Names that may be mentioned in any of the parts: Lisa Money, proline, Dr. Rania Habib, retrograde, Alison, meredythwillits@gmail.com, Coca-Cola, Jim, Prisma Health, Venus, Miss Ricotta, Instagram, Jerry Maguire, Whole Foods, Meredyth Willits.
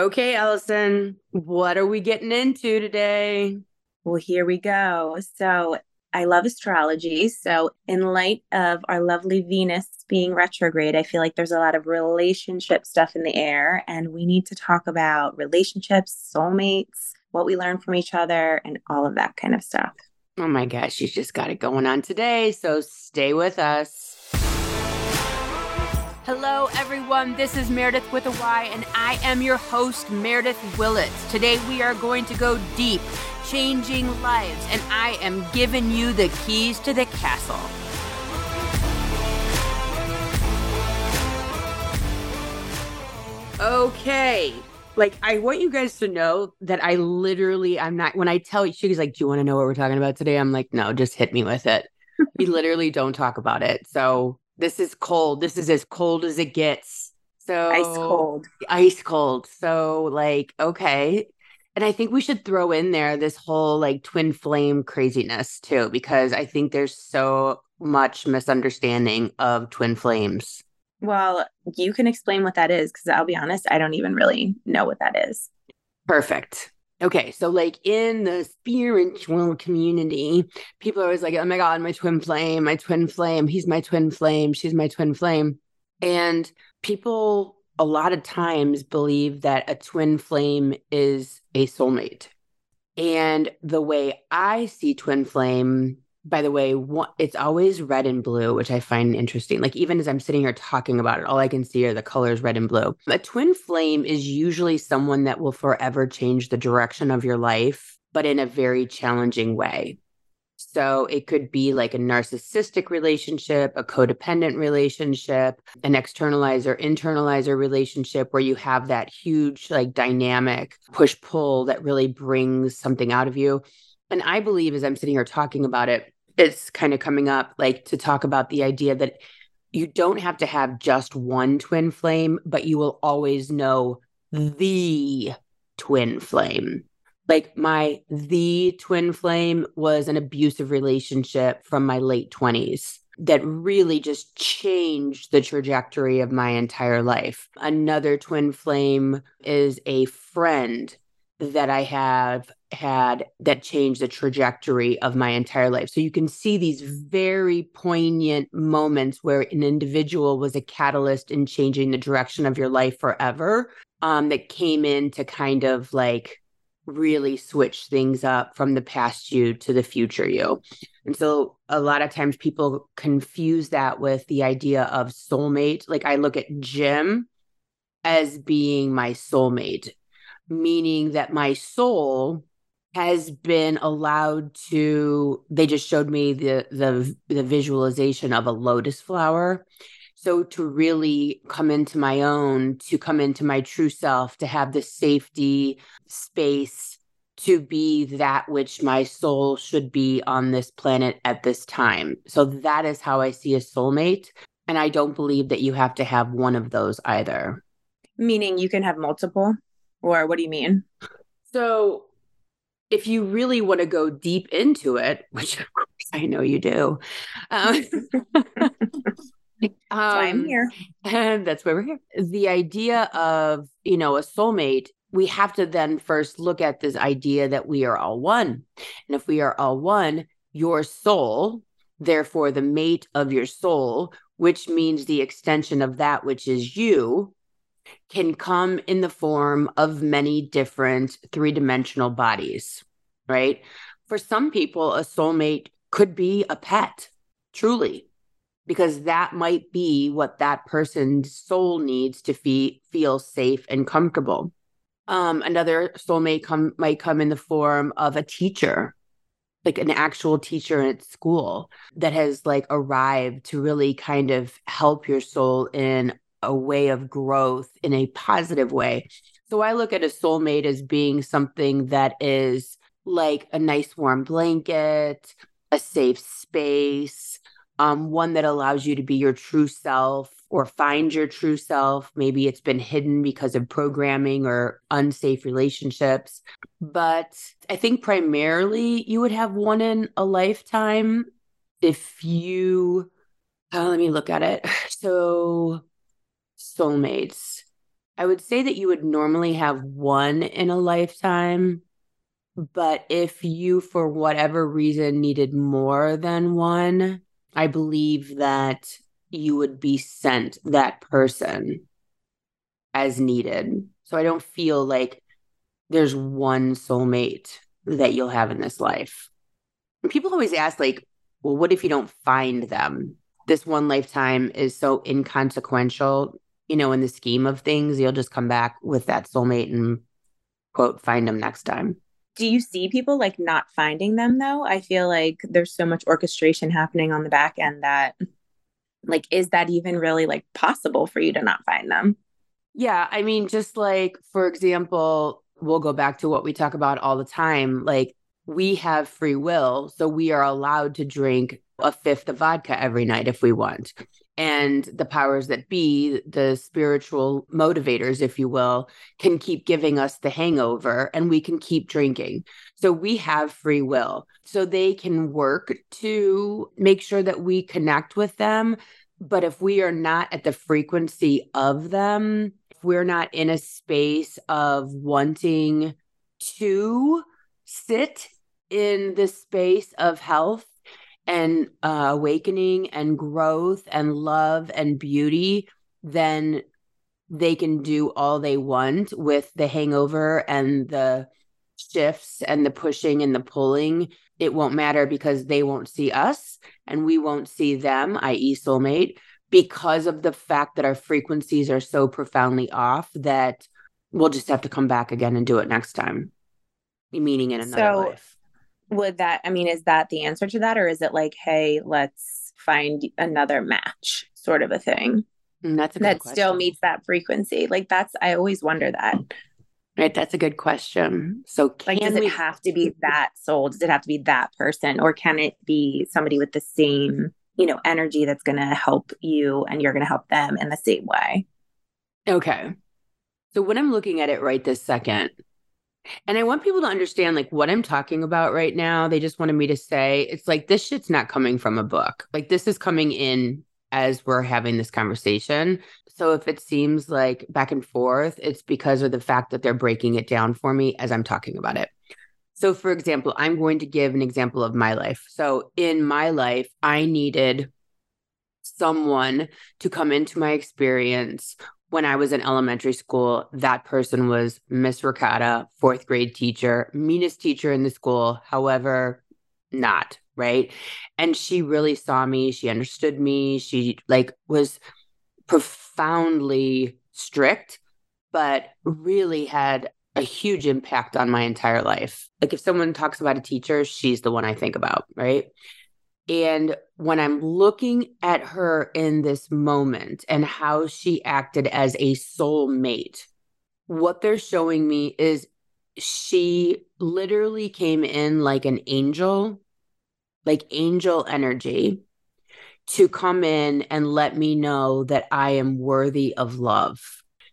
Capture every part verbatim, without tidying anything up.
Okay, Alison, what are we getting into today? Well, here we go. So I love astrology. So in light of our lovely Venus being retrograde, I feel like there's a lot of relationship stuff in the air, and we need to talk about relationships, soulmates, what we learn from each other, and all of that kind of stuff. Oh my gosh, she's just got it going on today. So stay with us. Hello, everyone. This is Meredyth with a Y, and I am your host, Meredyth Willits. Today, we are going to go deep, changing lives, and I am giving you the keys to the castle. Okay. Like, I want you guys to know that I literally, I'm not, when I tell you, she's like, do you want to know what we're talking about today? I'm like, no, just hit me with it. We literally don't talk about it. So this is cold. This is as cold as it gets. So ice cold. Ice cold. So like, okay. And I think we should throw in there this whole like twin flame craziness too, because I think there's so much misunderstanding of twin flames. Well, you can explain what that is, because I'll be honest, I don't even really know what that is. Perfect. Okay. So like in the spiritual community, people are always like, oh my God, my twin flame, my twin flame. He's my twin flame. She's my twin flame. And people a lot of times believe that a twin flame is a soulmate. And the way I see twin flame, by the way, it's always red and blue, which I find interesting. Like even as I'm sitting here talking about it, all I can see are the colors red and blue. A twin flame is usually someone that will forever change the direction of your life, but in a very challenging way. So it could be like a narcissistic relationship, a codependent relationship, an externalizer, internalizer relationship where you have that huge like dynamic push-pull that really brings something out of you. And I believe as I'm sitting here talking about it, it's kind of coming up like to talk about the idea that you don't have to have just one twin flame, but you will always know the twin flame. Like my, the twin flame was an abusive relationship from my late twenties that really just changed the trajectory of my entire life. Another twin flame is a friend that I have had that changed the trajectory of my entire life. So you can see these very poignant moments where an individual was a catalyst in changing the direction of your life forever, um, that came in to kind of like really switch things up from the past you to the future you. And so a lot of times people confuse that with the idea of soulmate. Like I look at Jim as being my soulmate, meaning that my soul has been allowed to, they just showed me the, the, the visualization of a lotus flower. So to really come into my own, to come into my true self, to have the safety space to be that which my soul should be on this planet at this time. So that is how I see a soulmate. And I don't believe that you have to have one of those either. Meaning you can have multiple? Or what do you mean? So if you really want to go deep into it, which of course I know you do. Um, Um, I'm here. And that's why we're here. The idea of, you know, a soulmate, we have to then first look at this idea that we are all one. And if we are all one, your soul, therefore the mate of your soul, which means the extension of that which is you, can come in the form of many different three-dimensional bodies, right? For some people, a soulmate could be a pet, truly. Because that might be what that person's soul needs to fe- feel safe and comfortable. Um, another soulmate come, might come in the form of a teacher, like an actual teacher at school that has like arrived to really kind of help your soul in a way of growth in a positive way. So I look at a soulmate as being something that is like a nice warm blanket, a safe space, Um, one that allows you to be your true self or find your true self. Maybe it's been hidden because of programming or unsafe relationships. But I think primarily you would have one in a lifetime if you, oh, let me look at it. So soulmates, I would say that you would normally have one in a lifetime, but if you, for whatever reason, needed more than one, I believe that you would be sent that person as needed. So I don't feel like there's one soulmate that you'll have in this life. And people always ask, like, well, what if you don't find them? This one lifetime is so inconsequential, you know, in the scheme of things. You'll just come back with that soulmate and, quote, find them next time. Do you see people like not finding them though? I feel like there's so much orchestration happening on the back end that like, is that even really like possible for you to not find them? Yeah. I mean, just like, for example, we'll go back to what we talk about all the time. Like we have free will, so we are allowed to drink a fifth of vodka every night if we want. And the powers that be, the spiritual motivators, if you will, can keep giving us the hangover and we can keep drinking. So we have free will. So they can work to make sure that we connect with them. But if we are not at the frequency of them, if we're not in a space of wanting to sit in the space of health, and uh, awakening and growth and love and beauty, then they can do all they want with the hangover and the shifts and the pushing and the pulling. It won't matter because they won't see us and we won't see them, that is soulmate, because of the fact that our frequencies are so profoundly off that we'll just have to come back again and do it next time, meaning in another so- life. Would that, I mean, is that the answer to that? Or is it like, hey, let's find another match sort of a thing? And that's a good that question. Still meets that frequency. Like that's, I always wonder that. Right. That's a good question. So can like, does we- it have to be that soul? Does it have to be that person? Or can it be somebody with the same, you know, energy that's going to help you and you're going to help them in the same way? Okay. So when I'm looking at it right this second, and I want people to understand like what I'm talking about right now. They just wanted me to say, it's like, this shit's not coming from a book. Like this is coming in as we're having this conversation. So if it seems like back and forth, it's because of the fact that they're breaking it down for me as I'm talking about it. So for example, I'm going to give an example of my life. So in my life, I needed someone to come into my experience. When I was in elementary school, that person was Miss Ricotta, fourth grade teacher, meanest teacher in the school, however, not, right? And she really saw me. She understood me. She like was profoundly strict, but really had a huge impact on my entire life. Like if someone talks about a teacher, she's the one I think about, right? And when I'm looking at her in this moment and how she acted as a soulmate, what they're showing me is she literally came in like an angel, like angel energy, to come in and let me know that I am worthy of love.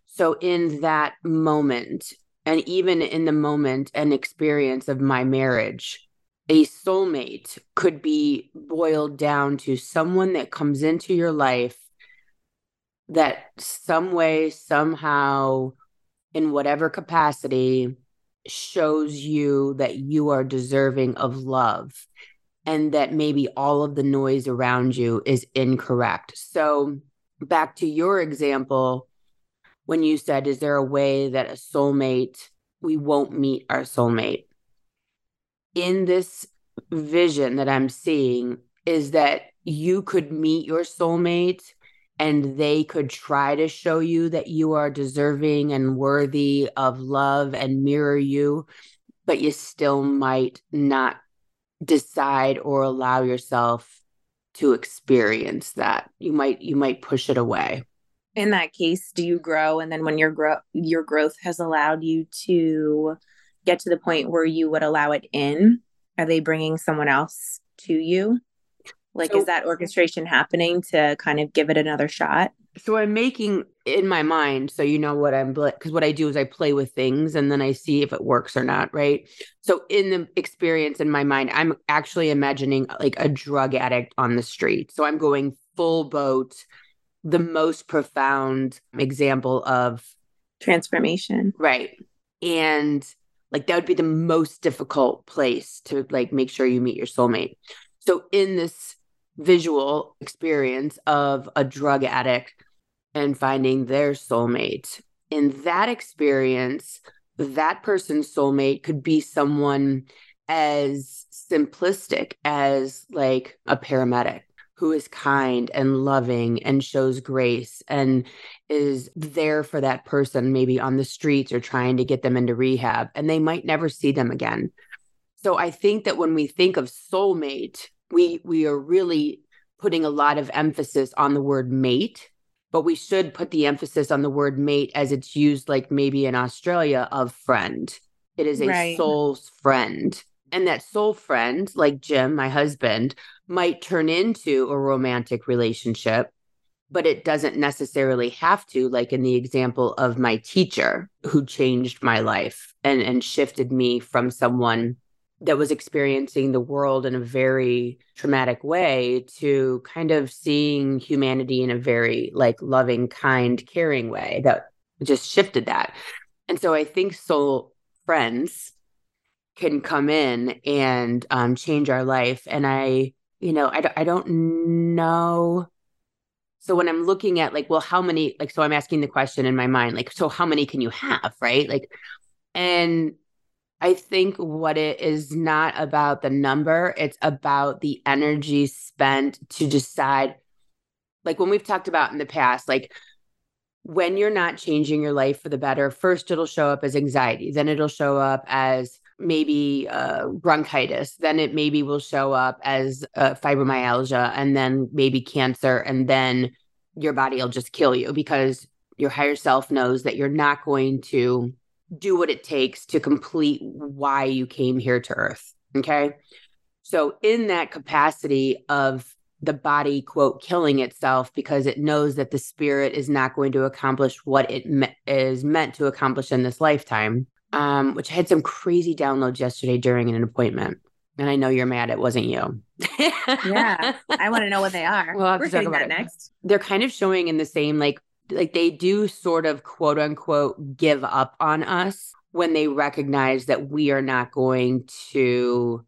So in that moment, and even in the moment and experience of my marriage, a soulmate could be boiled down to someone that comes into your life that some way, somehow, in whatever capacity, shows you that you are deserving of love and that maybe all of the noise around you is incorrect. So back to your example, when you said, is there a way that a soulmate, we won't meet our soulmate? In this vision that I'm seeing is that you could meet your soulmate and they could try to show you that you are deserving and worthy of love and mirror you, but you still might not decide or allow yourself to experience that. You might, you might push it away. In that case, do you grow? And then when your gro- your growth has allowed you to get to the point where you would allow it in? Are they bringing someone else to you? Like, so, is that orchestration happening to kind of give it another shot? So I'm making in my mind, so you know what I'm, because what I do is I play with things and then I see if it works or not, right? So in the experience in my mind, I'm actually imagining like a drug addict on the street. So I'm going full boat, the most profound example of transformation. Right. And like, that would be the most difficult place to like make sure you meet your soulmate. So in this visual experience of a drug addict and finding their soulmate, in that experience, that person's soulmate could be someone as simplistic as like a paramedic who is kind and loving and shows grace and is there for that person, maybe on the streets or trying to get them into rehab, and they might never see them again. So I think that when we think of soulmate, we we are really putting a lot of emphasis on the word mate, but we should put the emphasis on the word mate as it's used, like maybe in Australia, of friend. It is a right. soul's friend. And that soul friend, like Jim, my husband, might turn into a romantic relationship, but it doesn't necessarily have to, like in the example of my teacher who changed my life and, and shifted me from someone that was experiencing the world in a very traumatic way to kind of seeing humanity in a very like loving, kind, caring way that just shifted that. And so I think soul friends can come in and um, change our life. And I, you know, I, I don't know. So when I'm looking at like, well, how many, like, so I'm asking the question in my mind, like, so how many can you have? Right. Like, and I think what it is not about the number, it's about the energy spent to decide, like when we've talked about in the past, like when you're not changing your life for the better, first it'll show up as anxiety. Then it'll show up as maybe uh, bronchitis. Then it maybe will show up as uh, fibromyalgia, and then maybe cancer. And then your body will just kill you because your higher self knows that you're not going to do what it takes to complete why you came here to earth. Okay. So in that capacity of the body, quote, killing itself because it knows that the spirit is not going to accomplish what it me- is meant to accomplish in this lifetime, um, which I had some crazy downloads yesterday during an appointment. And I know you're mad it wasn't you. Yeah. I want to know what they are. Well, we're talking about it next. They're kind of showing in the same, like, like they do sort of, quote unquote, give up on us when they recognize that we are not going to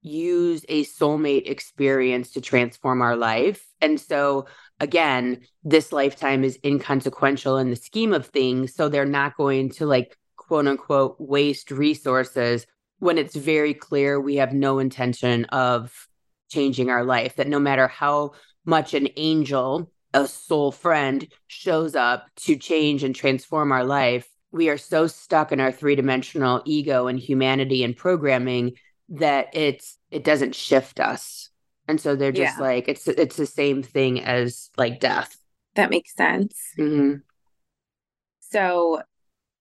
use a soulmate experience to transform our life. And so again, this lifetime is inconsequential in the scheme of things. So they're not going to like, quote unquote, waste resources when it's very clear we have no intention of changing our life, that no matter how much an angel, a soul friend shows up to change and transform our life, we are so stuck in our three-dimensional ego and humanity and programming that it's it doesn't shift us. And so they're just yeah. like, it's it's the same thing as like death. That makes sense. Mm-hmm. So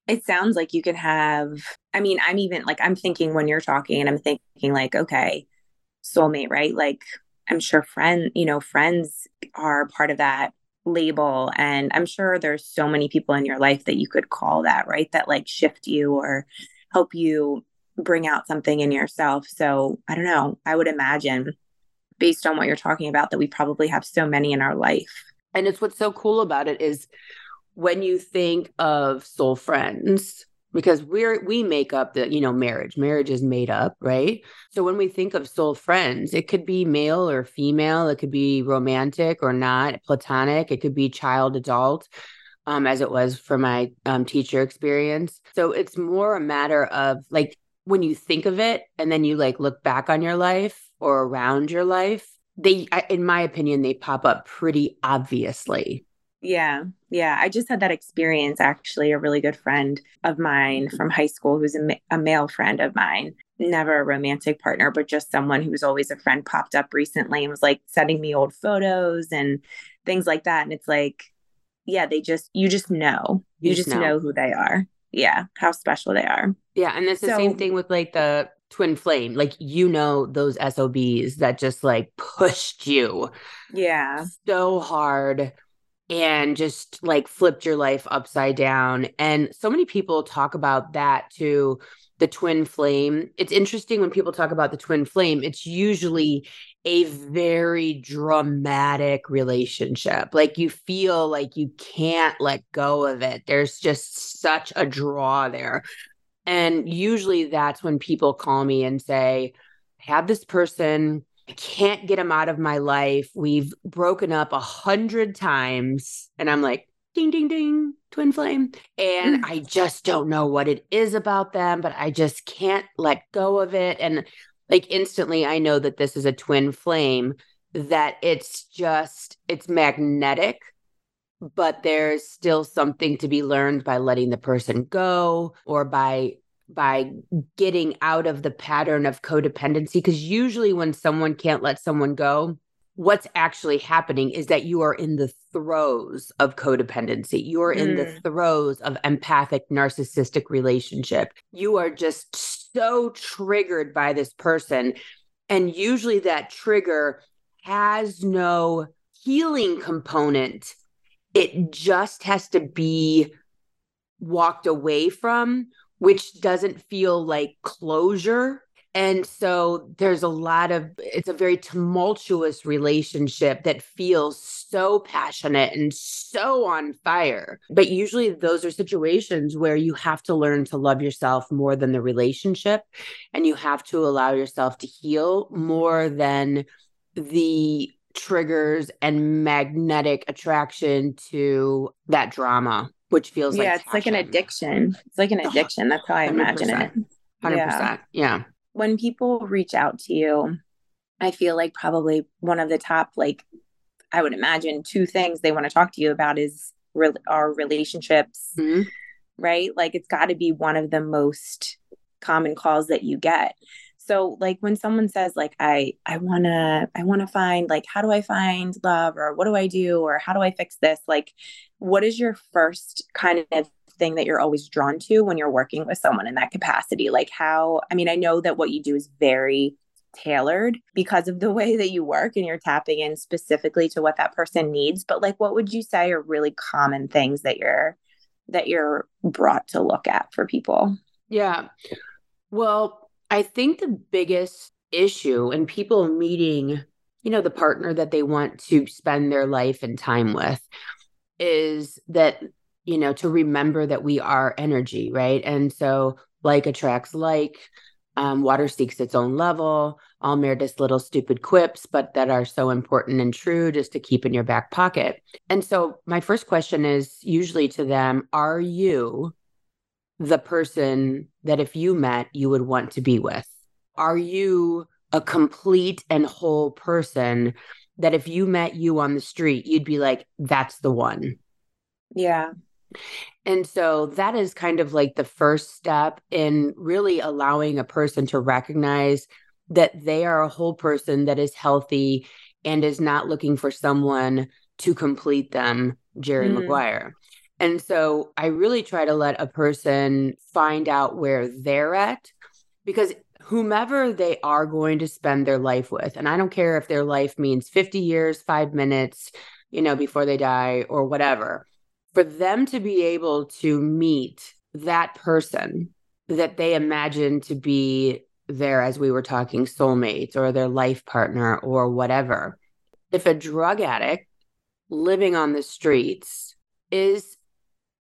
it sounds like you can have, I mean, I'm even like, I'm thinking when you're talking and I'm thinking like, okay, soulmate, right? Like, I'm sure friend, you know, friends are part of that label. And I'm sure there's so many people in your life that you could call that, right? That like shift you or help you bring out something in yourself. So I don't know, I would imagine based on what you're talking about that we probably have so many in our life. And it's what's so cool about it is when you think of soul friends, because we're, we make up the, you know, marriage, marriage is made up, right? So when we think of soul friends, it could be male or female, it could be romantic or not, platonic, it could be child, adult, um, as it was for my um, teacher experience. So it's more a matter of like, when you think of it and then you like look back on your life or around your life, they, I, in my opinion, they pop up pretty obviously. Yeah. Yeah. I just had that experience, actually. A really good friend of mine from high school, who's a, ma- a male friend of mine, never a romantic partner, but just someone who was always a friend, popped up recently and was like sending me old photos and things like that. And it's like, yeah, they just, you just know, you, you just know. know who they are. Yeah. How special they are. Yeah. And that's the so, same thing with like the twin flame, like, you know, those S O Bs that just like pushed you. Yeah. So hard. And just like flipped your life upside down. And so many people talk about that too, the twin flame. It's interesting when people talk about the twin flame, it's usually a very dramatic relationship. Like, you feel like you can't let go of it. There's just such a draw there. And usually that's when people call me and say, I have this person, I can't get him out of my life. We've broken up a hundred times. And I'm like, ding, ding, ding, twin flame. And I just don't know what it is about them, but I just can't let go of it. And like instantly I know that this is a twin flame, that it's just, it's magnetic, but there's still something to be learned by letting the person go or by by getting out of the pattern of codependency. Because usually when someone can't let someone go, what's actually happening is that you are in the throes of codependency. You are mm. in the throes of empathic, narcissistic relationship. You are just so triggered by this person. And usually that trigger has no healing component. It just has to be walked away from, which doesn't feel like closure. And so there's a lot of, it's a very tumultuous relationship that feels so passionate and so on fire. But usually those are situations where you have to learn to love yourself more than the relationship. And you have to allow yourself to heal more than the triggers and magnetic attraction to that drama, which feels yeah, like Yeah, it's passion. Like an addiction. It's like an addiction. That's how I one hundred percent imagine it. one hundred percent. Yeah. yeah. When people reach out to you, I feel like probably one of the top, like, I would imagine two things they want to talk to you about is re- our relationships, mm-hmm. right? Like, it's got to be one of the most common calls that you get. So like when someone says like, I, I want to, I want to find like, how do I find love, or what do I do, or how do I fix this? Like, what is your first kind of thing that you're always drawn to when you're working with someone in that capacity? Like how, I mean, I know that what you do is very tailored because of the way that you work and you're tapping in specifically to what that person needs. But like, what would you say are really common things that you're, that you're brought to look at for people? Yeah. Well, I think the biggest issue in people meeting, you know, the partner that they want to spend their life and time with is that, you know, to remember that we are energy, right? And so like attracts like, um, water seeks its own level, all Meredyth's little stupid quips, but that are so important and true just to keep in your back pocket. And so my first question is usually to them, are you the person that if you met, you would want to be with? Are you a complete and whole person that if you met you on the street, you'd be like, that's the one? Yeah. And so that is kind of like the first step in really allowing a person to recognize that they are a whole person that is healthy and is not looking for someone to complete them, Jerry mm. Maguire. And so I really try to let a person find out where they're at, because whomever they are going to spend their life with, and I don't care if their life means fifty years, five minutes, you know, before they die or whatever, for them to be able to meet that person that they imagine to be their, as we were talking, soulmates or their life partner or whatever. If a drug addict living on the streets is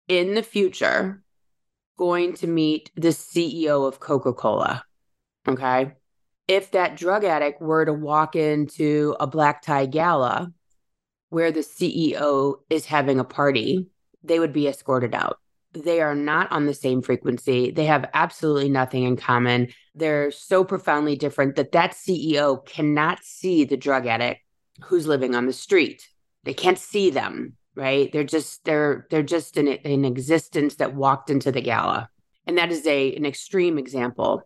in the future going to meet the C E O of Coca-Cola, okay? If that drug addict were to walk into a black tie gala where the C E O is having a party, they would be escorted out. They are not on the same frequency. They have absolutely nothing in common. They're so profoundly different that that C E O cannot see the drug addict who's living on the street. They can't see them. Right? They're just, they're, they're just in an existence that walked into the gala. And that is a, an extreme example,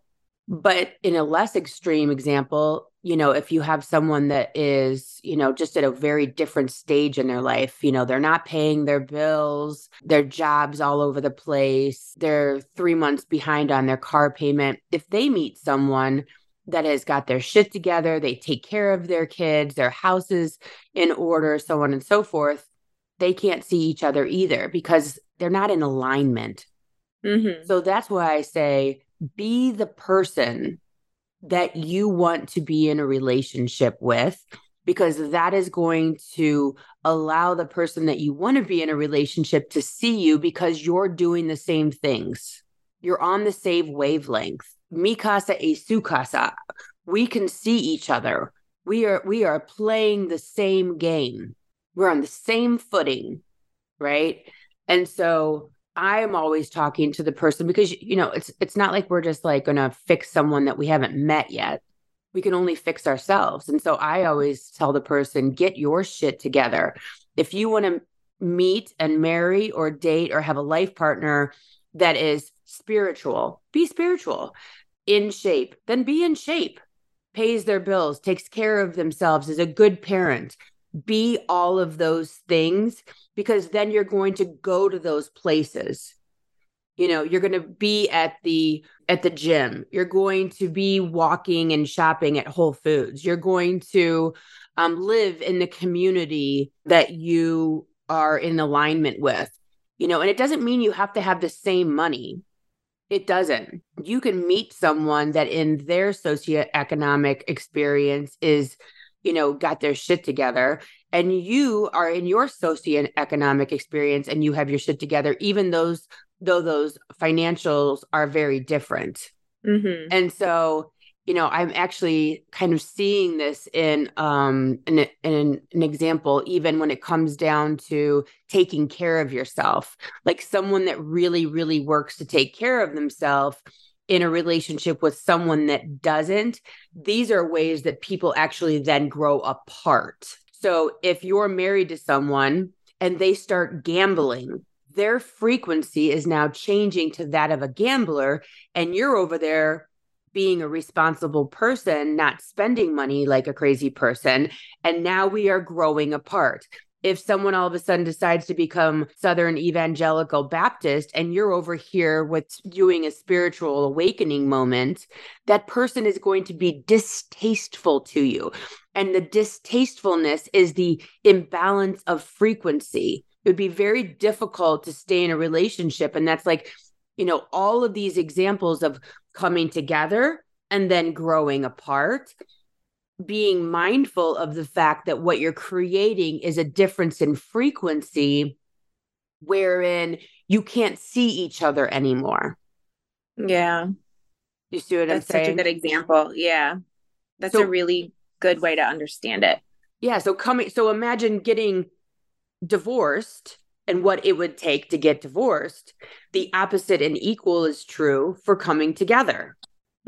but in a less extreme example, you know, if you have someone that is, you know, just at a very different stage in their life, you know, they're not paying their bills, their job's all over the place, they're three months behind on their car payment. If they meet someone that has got their shit together, they take care of their kids, their house is in order, so on and so forth, they can't see each other either because they're not in alignment. Mm-hmm. So that's why I say, be the person that you want to be in a relationship with, because that is going to allow the person that you want to be in a relationship to see you, because you're doing the same things. You're on the same wavelength. Mi casa y su casa. We can see each other. We are we are playing the same game. We're on the same footing, right? And so I am always talking to the person, because, you know, it's it's not like we're just like going to fix someone that we haven't met yet. We can only fix ourselves. And so I always tell the person, get your shit together. If you want to meet and marry or date or have a life partner that is spiritual, be spiritual. In shape, then be in shape. Pays their bills, takes care of themselves, is a good parent. Be all of those things, because then you're going to go to those places. You know, you're going to be at the at the gym. You're going to be walking and shopping at Whole Foods. You're going to um, live in the community that you are in alignment with. You know, and it doesn't mean you have to have the same money. It doesn't. You can meet someone that in their socioeconomic experience is, you know, got their shit together, and you are in your socioeconomic experience and you have your shit together, even those though those financials are very different. Mm-hmm. And so, you know, I'm actually kind of seeing this in, um, in, a, in an example, even when it comes down to taking care of yourself, like someone that really, really works to take care of themselves in a relationship with someone that doesn't. These are ways that people actually then grow apart. So if you're married to someone and they start gambling, their frequency is now changing to that of a gambler, and you're over there being a responsible person, not spending money like a crazy person. And now we are growing apart. If someone all of a sudden decides to become Southern Evangelical Baptist and you're over here with doing a spiritual awakening moment, that person is going to be distasteful to you. And the distastefulness is the imbalance of frequency. It would be very difficult to stay in a relationship. And that's like, you know, all of these examples of coming together and then growing apart, being mindful of the fact that what you're creating is a difference in frequency wherein you can't see each other anymore. Yeah. You see what That's I'm saying? That's such a good example. Yeah. That's so, a really good way to understand it. Yeah. So coming, so imagine getting divorced and what it would take to get divorced. The opposite and equal is true for coming together.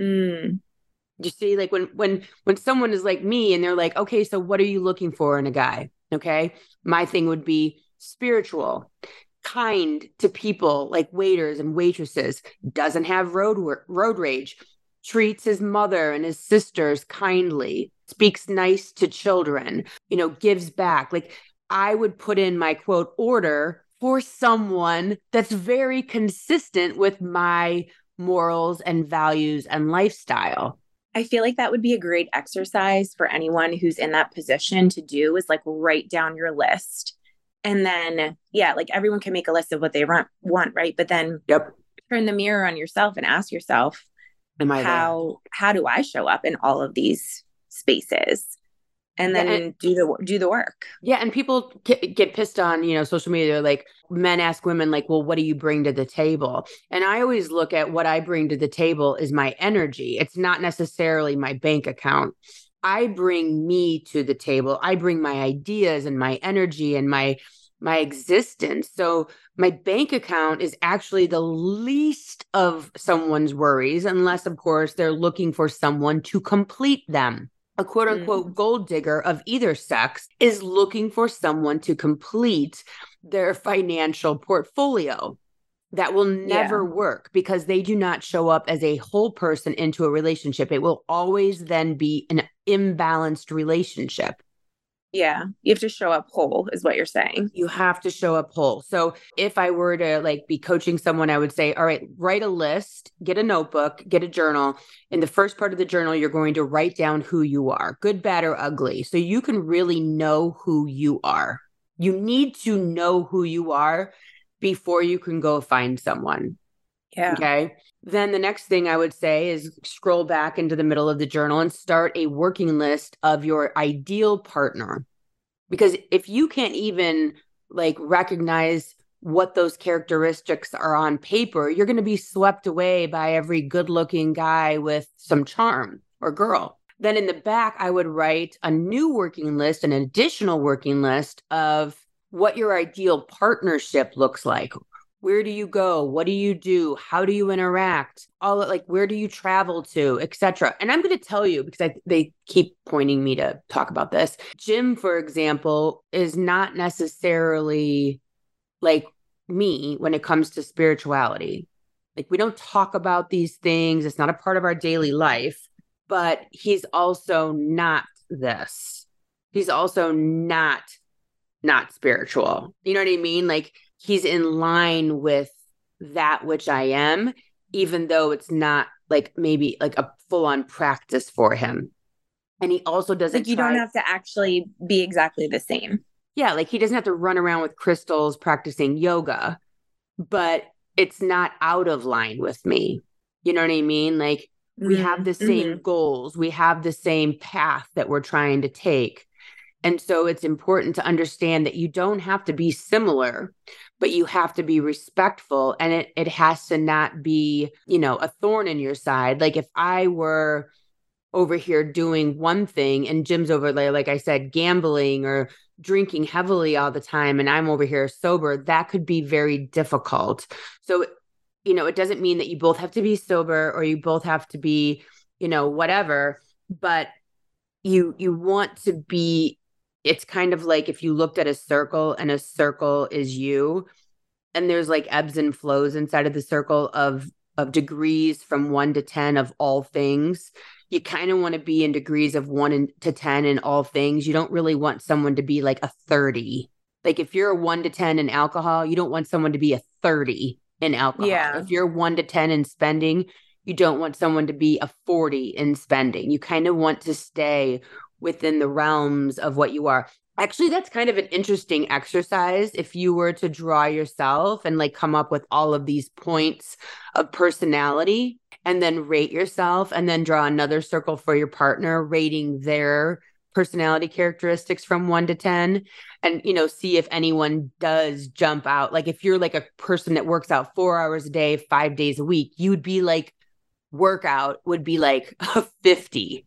Mm. You see, like when when when someone is like me and they're like, okay, so what are you looking for in a guy? Okay. My thing would be spiritual, kind to people, like waiters and waitresses, doesn't have road road rage, treats his mother and his sisters kindly, speaks nice to children, you know, gives back. Like I would put in my quote order for someone that's very consistent with my morals and values and lifestyle. I feel like that would be a great exercise for anyone who's in that position to do, is like write down your list. And then, yeah, like everyone can make a list of what they want, right? But then yep. turn the mirror on yourself and ask yourself, Am I how there? how do I show up in all of these spaces? And then yeah, and, do the do the work. Yeah, and people get, get pissed on, you know, social media. They're like, men ask women, like, well, what do you bring to the table? And I always look at what I bring to the table is my energy. It's not necessarily my bank account. I bring me to the table. I bring my ideas and my energy and my my existence. So my bank account is actually the least of someone's worries, unless, of course, they're looking for someone to complete them. A quote unquote mm. gold digger of either sex is looking for someone to complete their financial portfolio. That will never yeah. work, because they do not show up as a whole person into a relationship. It will always then be an imbalanced relationship. Yeah. You have to show up whole is what you're saying. You have to show up whole. So if I were to like be coaching someone, I would say, all right, write a list, get a notebook, get a journal. In the first part of the journal, you're going to write down who you are, good, bad, or ugly. So you can really know who you are. You need to know who you are before you can go find someone. Yeah. Okay. Then the next thing I would say is scroll back into the middle of the journal and start a working list of your ideal partner. Because if you can't even like recognize what those characteristics are on paper, you're going to be swept away by every good-looking guy with some charm or girl. Then in the back, I would write a new working list, an additional working list of what your ideal partnership looks like. Where do you go? What do you do? How do you interact? All like, where do you travel to, et cetera. And I'm going to tell you, because I, they keep pointing me to talk about this. Jim, for example, is not necessarily like me when it comes to spirituality. Like, we don't talk about these things. It's not a part of our daily life, but he's also not this. He's also not, not spiritual. You know what I mean? Like, he's in line with that which I am, even though it's not like maybe like a full-on practice for him. And he also doesn't like you try- don't have to actually be exactly the same. Yeah, like he doesn't have to run around with crystals practicing yoga, but it's not out of line with me. You know what I mean? Like mm-hmm. we have the same mm-hmm. goals. We have the same path that we're trying to take. And so it's important to understand that you don't have to be similar, but you have to be respectful, and it it has to not be, you know, a thorn in your side. Like if I were over here doing one thing and Jim's over there, like I said, gambling or drinking heavily all the time, and I'm over here sober, that could be very difficult. So, you know, it doesn't mean that you both have to be sober or you both have to be, you know, whatever, but you you want to be. It's kind of like if you looked at a circle and a circle is you, and there's like ebbs and flows inside of the circle of, of degrees from one to ten of all things. You kind of want to be in degrees of one to ten in all things. You don't really want someone to be like a thirty. Like if you're a one to ten in alcohol, you don't want someone to be a thirty in alcohol. Yeah. If you're one to ten in spending, you don't want someone to be a forty in spending. You kind of want to stay within the realms of what you are. Actually, that's kind of an interesting exercise. If you were to draw yourself and like come up with all of these points of personality and then rate yourself and then draw another circle for your partner, rating their personality characteristics from one to ten, and, you know, see if anyone does jump out. Like if you're like a person that works out four hours a day, five days a week, you'd be like, workout would be like a fifty.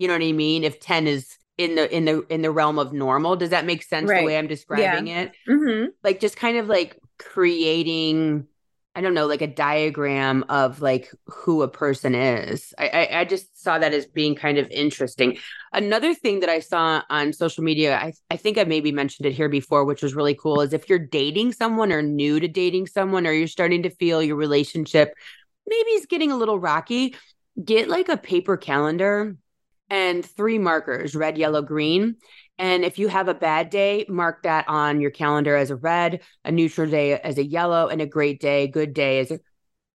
You know what I mean? If ten is in the in the in the realm of normal, does that make sense right. The way I'm describing yeah. it? Mm-hmm. Like just kind of like creating, I don't know, like a diagram of like who a person is. I, I I just saw that as being kind of interesting. Another thing that I saw on social media, I I think I maybe mentioned it here before, which was really cool, is if you're dating someone or new to dating someone, or you're starting to feel your relationship maybe is getting a little rocky, get like a paper calendar and three markers, red, yellow, green. And if you have a bad day, mark that on your calendar as a red, a neutral day as a yellow, and a great day, good day as a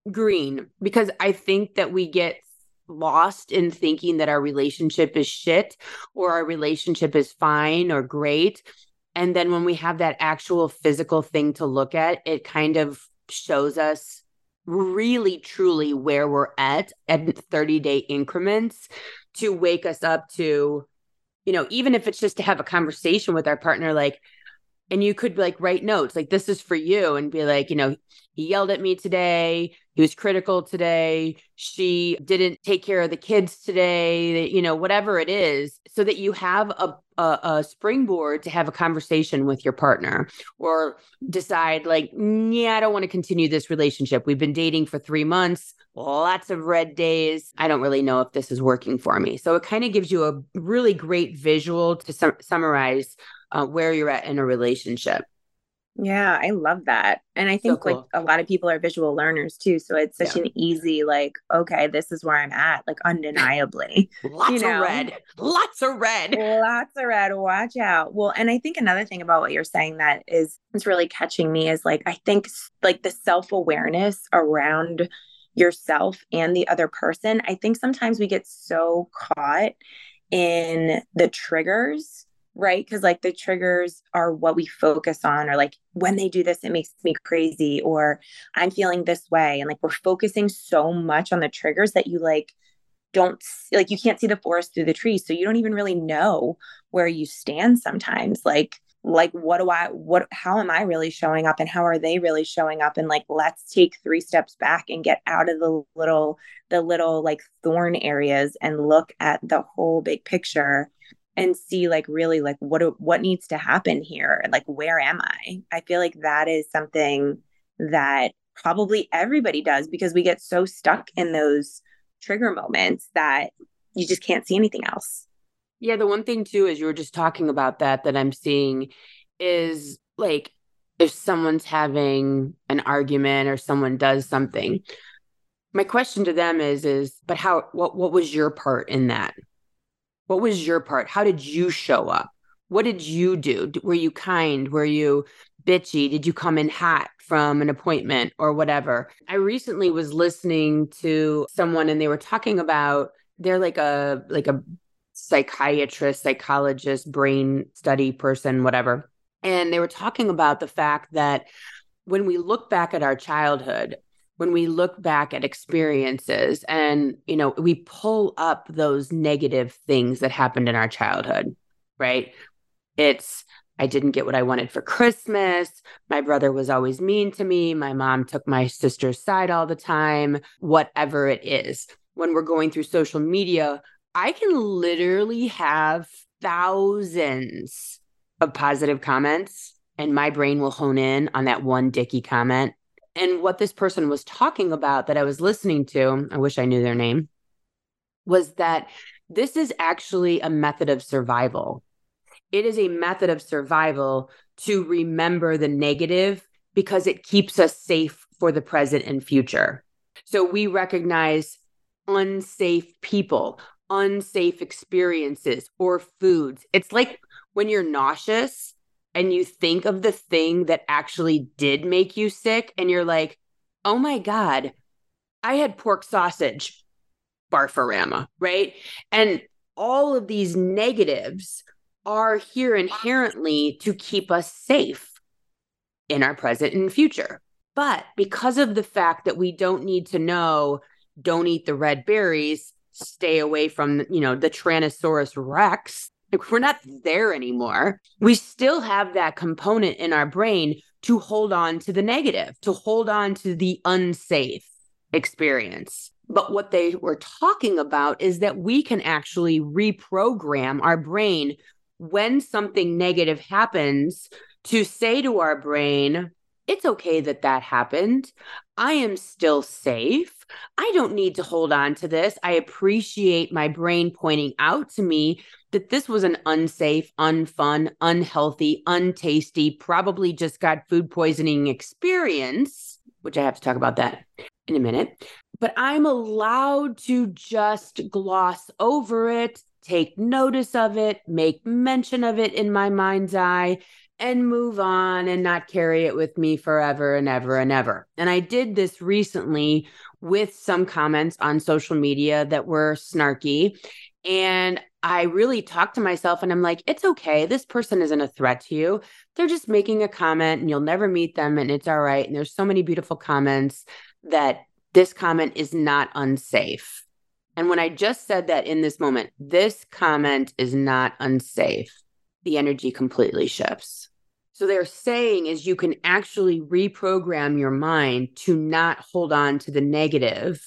green. Because I think that we get lost in thinking that our relationship is shit or our relationship is fine or great. And then when we have that actual physical thing to look at, it kind of shows us really truly where we're at at thirty-day increments, to wake us up to, you know, even if it's just to have a conversation with our partner, like, and you could like write notes, like this is for you, and be like, you know, he yelled at me today. He was critical today. She didn't take care of the kids today, you know, whatever it is, so that you have a, a, a springboard to have a conversation with your partner, or decide like, yeah, I don't want to continue this relationship. We've been dating for three months, lots of red days. I don't really know if this is working for me. So it kind of gives you a really great visual to sum- summarize uh, where you're at in a relationship. Yeah, I love that. And I think so cool. Like a lot of people are visual learners too. So it's such yeah. an easy, like, okay, this is where I'm at, like undeniably. Lots you know? of red. Lots of red. Lots of red. Watch out. Well, and I think another thing about what you're saying that is, is really catching me is like, I think like the self-awareness around yourself and the other person. I think sometimes we get so caught in the triggers right? Because like the triggers are what we focus on, or like when they do this, it makes me crazy, or I'm feeling this way. And like, we're focusing so much on the triggers that you like don't like, you can't see the forest through the trees. So you don't even really know where you stand sometimes. Like, like, what do I, what, how am I really showing up, and how are they really showing up? And like, let's take three steps back and get out of the little, the little like thorn areas and look at the whole big picture and see like, really like what, what needs to happen here? Like, where am I? I feel like that is something that probably everybody does, because we get so stuck in those trigger moments that you just can't see anything else. Yeah. The one thing too, as you were just talking about that, that I'm seeing is like, if someone's having an argument or someone does something, my question to them is, is, but how, what, what was your part in that? What was your part? How did you show up? What did you do? Were you kind? Were you bitchy? Did you come in hot from an appointment or whatever? I recently was listening to someone and they were talking about, they're like a, like a, psychiatrist, psychologist, brain study person, whatever. And they were talking about the fact that when we look back at our childhood, when we look back at experiences and, you know, we pull up those negative things that happened in our childhood, right? It's, I didn't get what I wanted for Christmas. My brother was always mean to me. My mom took my sister's side all the time, whatever it is. When we're going through social media, I can literally have thousands of positive comments and my brain will hone in on that one dicky comment. And what this person was talking about that I was listening to, I wish I knew their name, was that this is actually a method of survival. It is a method of survival to remember the negative because it keeps us safe for the present and future. So we recognize unsafe people, unsafe experiences or foods. It's like when you're nauseous and you think of the thing that actually did make you sick and you're like, oh my God, I had pork sausage, barfarama, right? And all of these negatives are here inherently to keep us safe in our present and future. But because of the fact that we don't need to know, don't eat the red berries, stay away from, you know, the Tyrannosaurus Rex. Like, we're not there anymore. We still have that component in our brain to hold on to the negative, to hold on to the unsafe experience. But what they were talking about is that we can actually reprogram our brain when something negative happens to say to our brain, it's okay that that happened. I am still safe. I don't need to hold on to this. I appreciate my brain pointing out to me that this was an unsafe, unfun, unhealthy, untasty, probably just got food poisoning experience, which I have to talk about that in a minute. But I'm allowed to just gloss over it, take notice of it, make mention of it in my mind's eye, and move on and not carry it with me forever and ever and ever. And I did this recently with some comments on social media that were snarky. And I really talked to myself and I'm like, it's okay. This person isn't a threat to you. They're just making a comment and you'll never meet them and it's all right. And there's so many beautiful comments that this comment is not unsafe. And when I just said that in this moment, this comment is not unsafe, the energy completely shifts. So they're saying is you can actually reprogram your mind to not hold on to the negative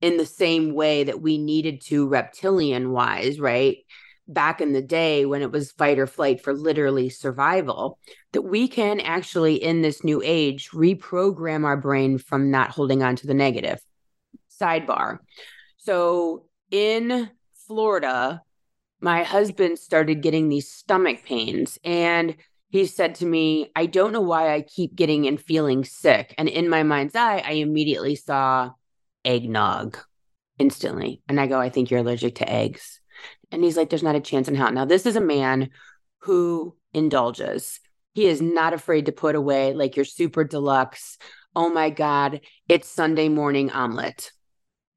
in the same way that we needed to reptilian wise, right? Back in the day when it was fight or flight for literally survival, that we can actually in this new age reprogram our brain from not holding on to the negative. Sidebar. So in Florida, my husband started getting these stomach pains and he said to me, I don't know why I keep getting and feeling sick. And in my mind's eye, I immediately saw eggnog instantly. And I go, I think you're allergic to eggs. And he's like, there's not a chance in hell. Now, this is a man who indulges. He is not afraid to put away like your super deluxe. Oh my God, it's Sunday morning omelet.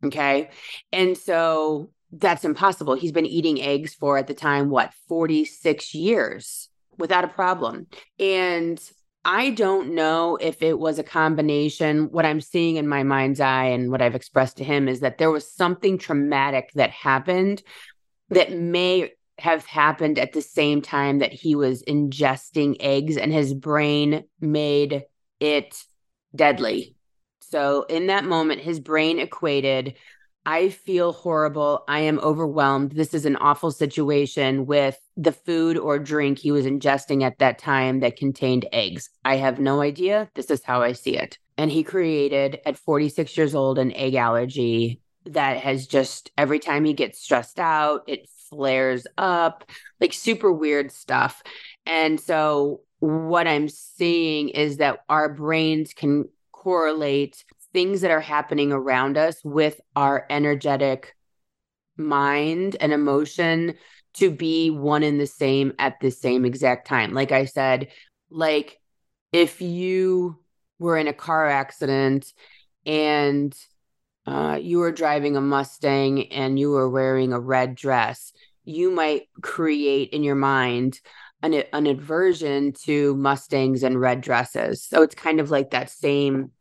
Okay. And so that's impossible. He's been eating eggs for, at the time, what, forty-six years without a problem. And I don't know if it was a combination. What I'm seeing in my mind's eye and what I've expressed to him is that there was something traumatic that happened that may have happened at the same time that he was ingesting eggs, and his brain made it deadly. So in that moment, his brain equated, I feel horrible, I am overwhelmed, this is an awful situation, with the food or drink he was ingesting at that time that contained eggs. I have no idea. This is how I see it. And he created, at forty-six years old, an egg allergy that has just, every time he gets stressed out, it flares up, like super weird stuff. And so what I'm seeing is that our brains can correlate things that are happening around us with our energetic mind and emotion to be one in the same at the same exact time. Like I said, like if you were in a car accident and uh, you were driving a Mustang and you were wearing a red dress, you might create in your mind an, an aversion to Mustangs and red dresses. So it's kind of like that same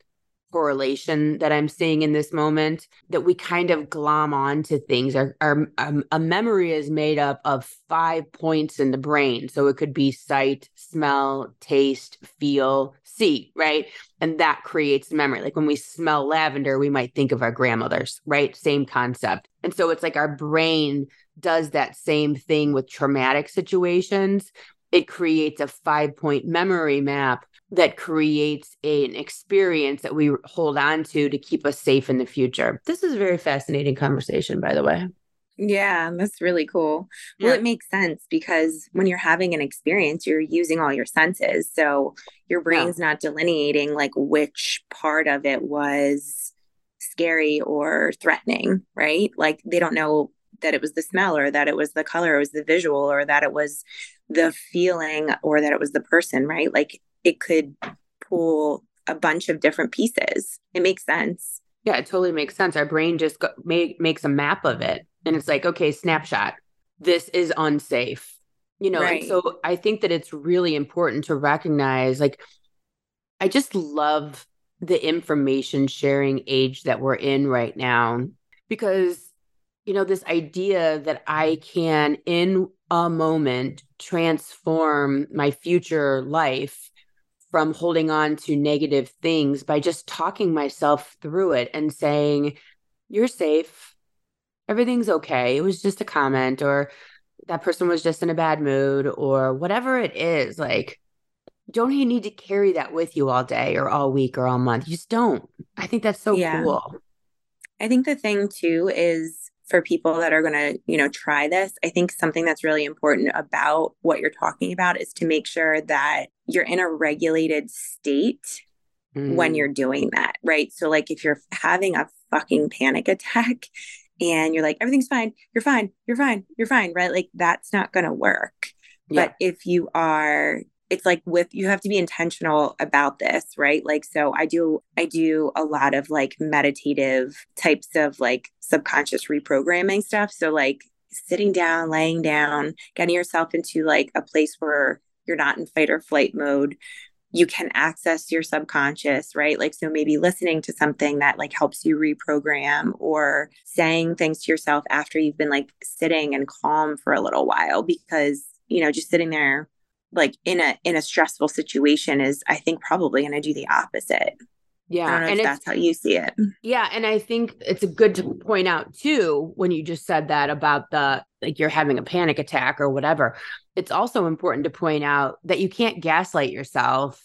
correlation that I'm seeing in this moment, that we kind of glom onto things. Our, our um, a memory is made up of five points in the brain. So it could be sight, smell, taste, feel, see, right? And that creates memory. Like when we smell lavender, we might think of our grandmothers, right? Same concept. And so it's like our brain does that same thing with traumatic situations. It creates a five-point memory map that creates a, an experience that we hold on to to keep us safe in the future. This is a very fascinating conversation, by the way. Yeah, that's really cool. Yeah. Well, it makes sense because when you're having an experience, you're using all your senses. So your brain's yeah. not delineating like which part of it was scary or threatening, right? Like they don't know that it was the smell or that it was the color or it was the visual or that it was the feeling or that it was the person, right? Like it could pull a bunch of different pieces. It makes sense. Yeah, it totally makes sense. Our brain just go, make, makes a map of it. And it's like, okay, snapshot, this is unsafe, you know? Right. And so I think that it's really important to recognize, like, I just love the information sharing age that we're in right now, because, you know, this idea that I can, in a moment, transform my future life from holding on to negative things by just talking myself through it and saying, you're safe, everything's okay, it was just a comment, or that person was just in a bad mood, or whatever it is. Like, don't you need to carry that with you all day or all week or all month? You just don't. I think that's so yeah. cool. I think the thing too is, for people that are going to, you know, try this, I think something that's really important about what you're talking about is to make sure that you're in a regulated state mm. when you're doing that, right? So like if you're having a fucking panic attack and you're like, everything's fine, you're fine, you're fine, you're fine, right? Like that's not going to work. Yeah. But if you are, it's like with, you have to be intentional about this, right? Like, so I do, I do a lot of like meditative types of like subconscious reprogramming stuff. So like sitting down, laying down, getting yourself into like a place where you're not in fight or flight mode, you can access your subconscious, right? Like, so maybe listening to something that like helps you reprogram, or saying things to yourself after you've been like sitting and calm for a little while, because, you know, just sitting there like in a, in a stressful situation is, I think, probably going to do the opposite. Yeah. I don't know and if that's how you see it. Yeah. And I think it's good to point out too, when you just said that about the, like you're having a panic attack or whatever, it's also important to point out that you can't gaslight yourself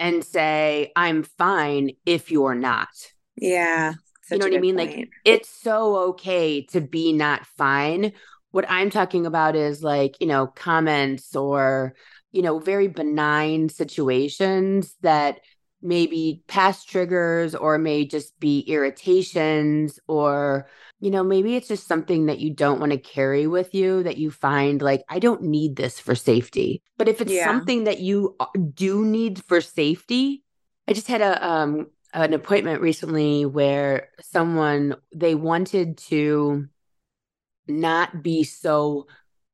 and say, I'm fine, if you're not. Yeah. You know what I mean? Point. Like it's so okay to be not fine. What I'm talking about is like, you know, comments or, you know, very benign situations that may be past triggers or may just be irritations, or, you know, maybe it's just something that you don't want to carry with you, that you find like, I don't need this for safety. But if it's yeah. something that you do need for safety, I just had a um an appointment recently where someone, they wanted to not be so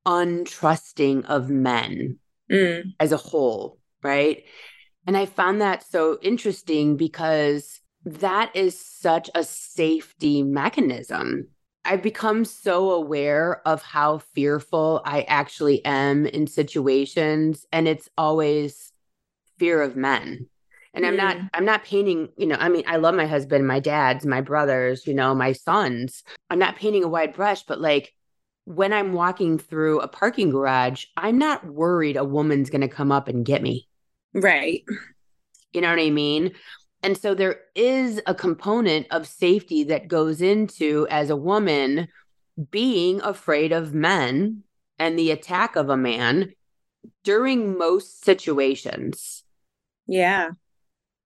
untrusting of men mm. as a whole, right? And I found that so interesting because that is such a safety mechanism. I've become so aware of how fearful I actually am in situations, and it's always fear of men. And mm. I'm not, I'm not painting, you know, I mean, I love my husband, my dads, my brothers, you know, my sons. I'm not painting a wide brush, but like when I'm walking through a parking garage, I'm not worried a woman's going to come up and get me. Right. You know what I mean? And so there is a component of safety that goes into, as a woman, being afraid of men and the attack of a man during most situations. Yeah.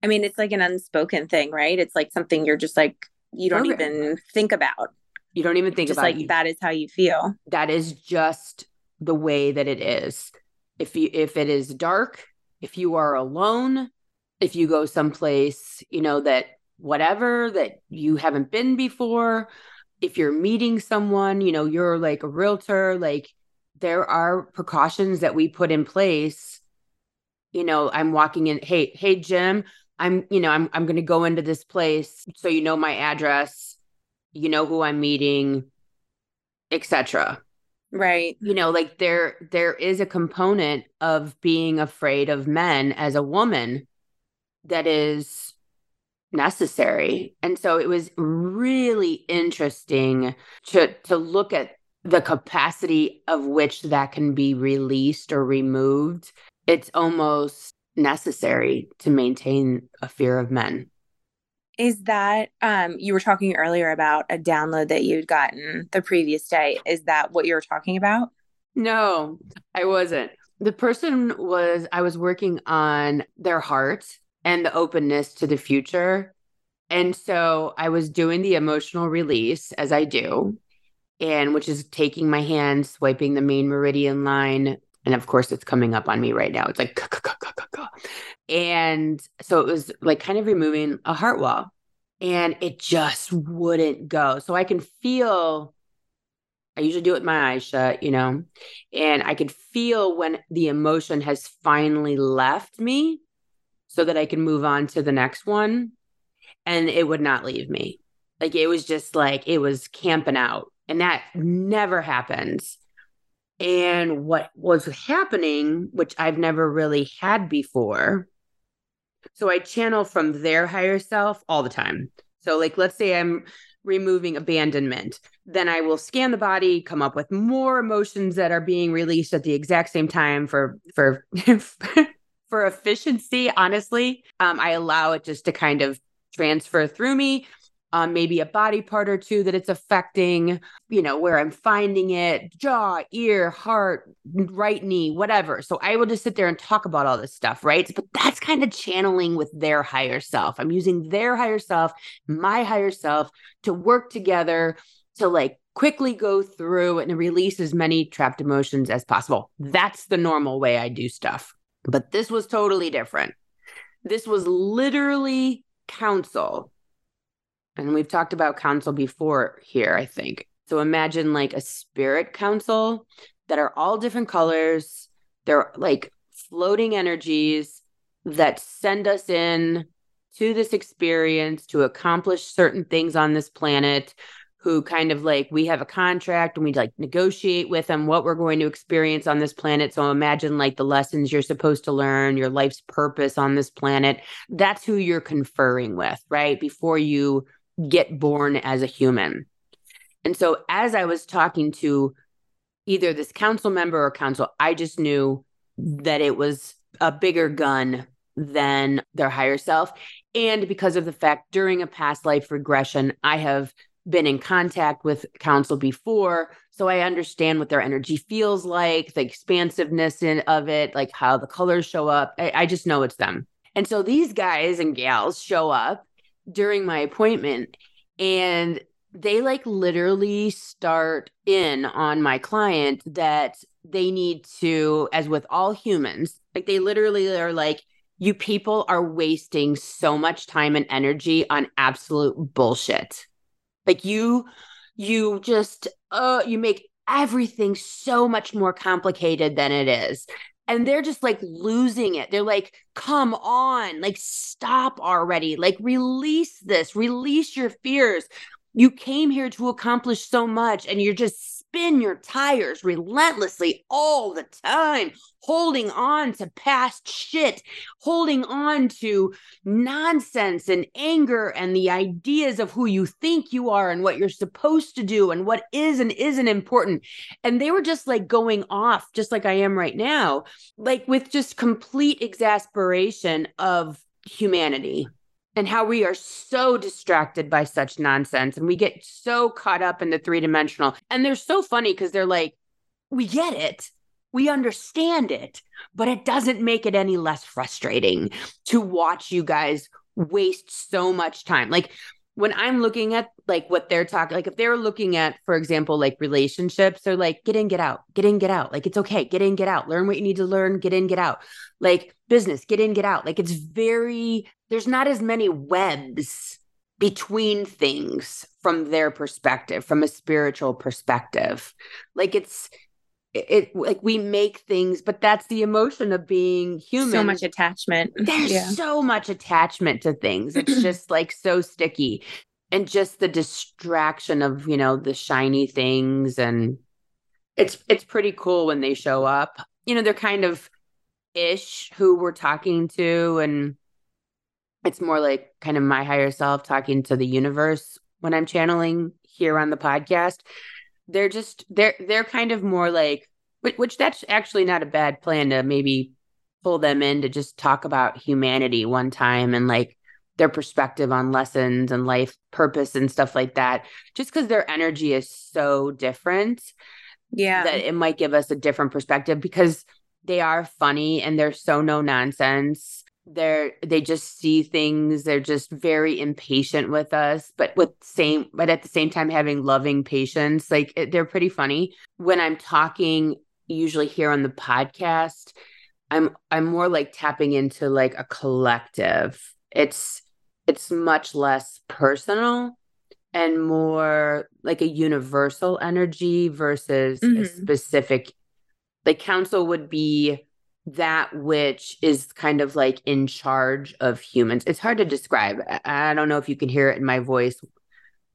I mean, it's like an unspoken thing, right? It's like something you're just like, you don't okay. even think about. You don't even think just about it. Just like you. That is how you feel. That is just the way that it is. If you, if it is dark, if you are alone, if you go someplace, you know, that whatever that you haven't been before, if you're meeting someone, you know, you're like a realtor, like there are precautions that we put in place. You know, I'm walking in, Hey, Hey Jim, I'm, you know, I'm, I'm going to go into this place. So, you know, my address, you know, who I'm meeting, et cetera. Right. You know, like there, there is a component of being afraid of men as a woman that is necessary. And so it was really interesting to to look at the capacity of which that can be released or removed. It's almost necessary to maintain a fear of men. Is that, um, you were talking earlier about a download that you'd gotten the previous day. Is that what you were talking about? No, I wasn't. The person was, I was working on their heart and the openness to the future. And so I was doing the emotional release as I do, and which is taking my hand, swiping the main meridian line. And of course it's coming up on me right now. It's like, ka-ka-ka-ka-ka-ka. And so it was like kind of removing a heart wall, and it just wouldn't go. So I can feel, I usually do it with my eyes shut, you know, and I could feel when the emotion has finally left me so that I can move on to the next one. And it would not leave me. Like it was just like, it was camping out, and that never happens. And what was happening, which I've never really had before. So I channel from their higher self all the time. So like, let's say I'm removing abandonment. Then I will scan the body, come up with more emotions that are being released at the exact same time for, for, for efficiency. Honestly, um, I allow it just to kind of transfer through me. Um, maybe a body part or two that it's affecting, you know, where I'm finding it, jaw, ear, heart, right knee, whatever. So I will just sit there and talk about all this stuff, right? But that's kind of channeling with their higher self. I'm using their higher self, my higher self, to work together to like quickly go through and release as many trapped emotions as possible. That's the normal way I do stuff. But this was totally different. This was literally counsel. And we've talked about counsel before here, I think. So imagine like a spirit counsel that are all different colors. They're like floating energies that send us in to this experience to accomplish certain things on this planet, who kind of like, we have a contract and we like negotiate with them what we're going to experience on this planet. So imagine like the lessons you're supposed to learn, your life's purpose on this planet. That's who you're conferring with, right? Before you get born as a human. And so as I was talking to either this council member or council, I just knew that it was a bigger gun than their higher self. And because of the fact during a past life regression, I have been in contact with council before. So I understand what their energy feels like, the expansiveness in, of it, like how the colors show up. I, I just know it's them. And so these guys and gals show up during my appointment, and they like literally start in on my client that they need to, as with all humans, like they literally are like, you people are wasting so much time and energy on absolute bullshit. Like you, you just oh, you make everything so much more complicated than it is. And they're just like losing it. They're like, come on, like, stop already. Like, release this, release your fears. You came here to accomplish so much, and you're just spin your tires relentlessly all the time, holding on to past shit, holding on to nonsense and anger and the ideas of who you think you are and what you're supposed to do and what is and isn't important. And they were just like going off, just like I am right now, like with just complete exasperation of humanity. And how we are so distracted by such nonsense. And we get so caught up in the three-dimensional. And they're so funny because they're like, we get it. We understand it. But it doesn't make it any less frustrating to watch you guys waste so much time. Like, when I'm looking at, like, what they're talking, like, if they're looking at, for example, like, relationships, they're like, get in, get out, get in, get out. Like, it's okay. Get in, get out. Learn what you need to learn. Get in, get out. Like, business, get in, get out. Like, it's very... There's not as many webs between things from their perspective, from a spiritual perspective. Like it's, it like we make things, but that's the emotion of being human. So much attachment. There's yeah. so much attachment to things. It's just like so sticky, and just the distraction of, you know, the shiny things. And it's, it's pretty cool when they show up, you know, they're kind of ish who we're talking to, and it's more like kind of my higher self talking to the universe when I'm channeling here on the podcast. They're just, they're, they're kind of more like, which that's actually not a bad plan to maybe pull them in to just talk about humanity one time and like their perspective on lessons and life purpose and stuff like that, just because their energy is so different. Yeah. That it might give us a different perspective because they are funny and they're so no nonsense. They're, they just see things. They're just very impatient with us, but with same, but at the same time, having loving patience. Like it, they're pretty funny. When I'm talking, usually here on the podcast, I'm, I'm more like tapping into like a collective. It's, it's much less personal and more like a universal energy versus mm-hmm. a specific, like council would be that which is kind of like in charge of humans. It's hard to describe. I don't know if you can hear it in my voice,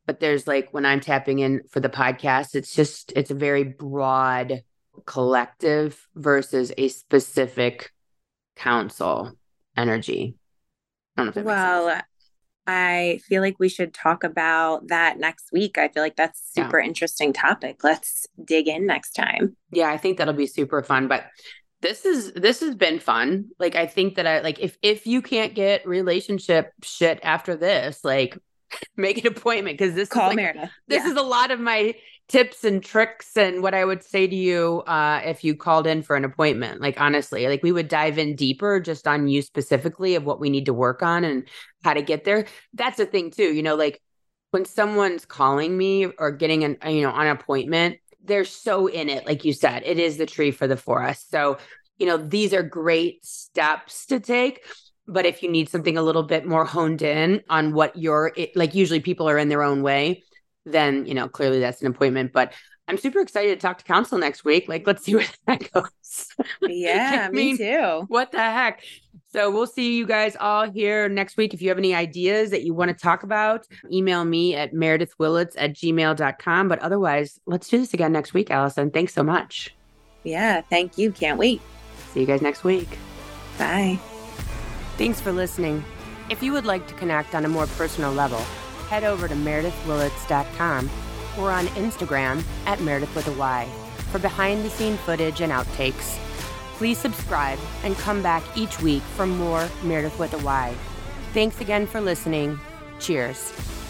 but there's like when I'm tapping in for the podcast, it's just, it's a very broad collective versus a specific council energy. I don't know if that well, makes sense. I feel like we should talk about that next week. I feel like that's super yeah. interesting topic. Let's dig in next time. Yeah, I think that'll be super fun, but This is this has been fun. Like, I think that I like if if you can't get relationship shit after this, like make an appointment because this call is like, Meredyth. This yeah. is a lot of my tips and tricks and what I would say to you uh, if you called in for an appointment. Like, honestly, like we would dive in deeper just on you specifically of what we need to work on and how to get there. That's a thing too, you know. Like when someone's calling me or getting an you know on an appointment. They're so in it. Like you said, it is the tree for the forest. So, you know, these are great steps to take, but if you need something a little bit more honed in on what you're it, like, usually people are in their own way, then, you know, clearly that's an appointment, but I'm super excited to talk to counsel next week. Like, let's see where that goes. Yeah, I mean, me too. What the heck? So we'll see you guys all here next week. If you have any ideas that you want to talk about, email me at meredythwillits at gmail dot com. But otherwise, let's do this again next week, Alison. Thanks so much. Yeah, thank you. Can't wait. See you guys next week. Bye. Thanks for listening. If you would like to connect on a more personal level, head over to meredyth willits dot com. We're on Instagram at Meredyth with a Y for behind-the-scene footage and outtakes. Please subscribe and come back each week for more Meredyth with a Y. Thanks again for listening. Cheers.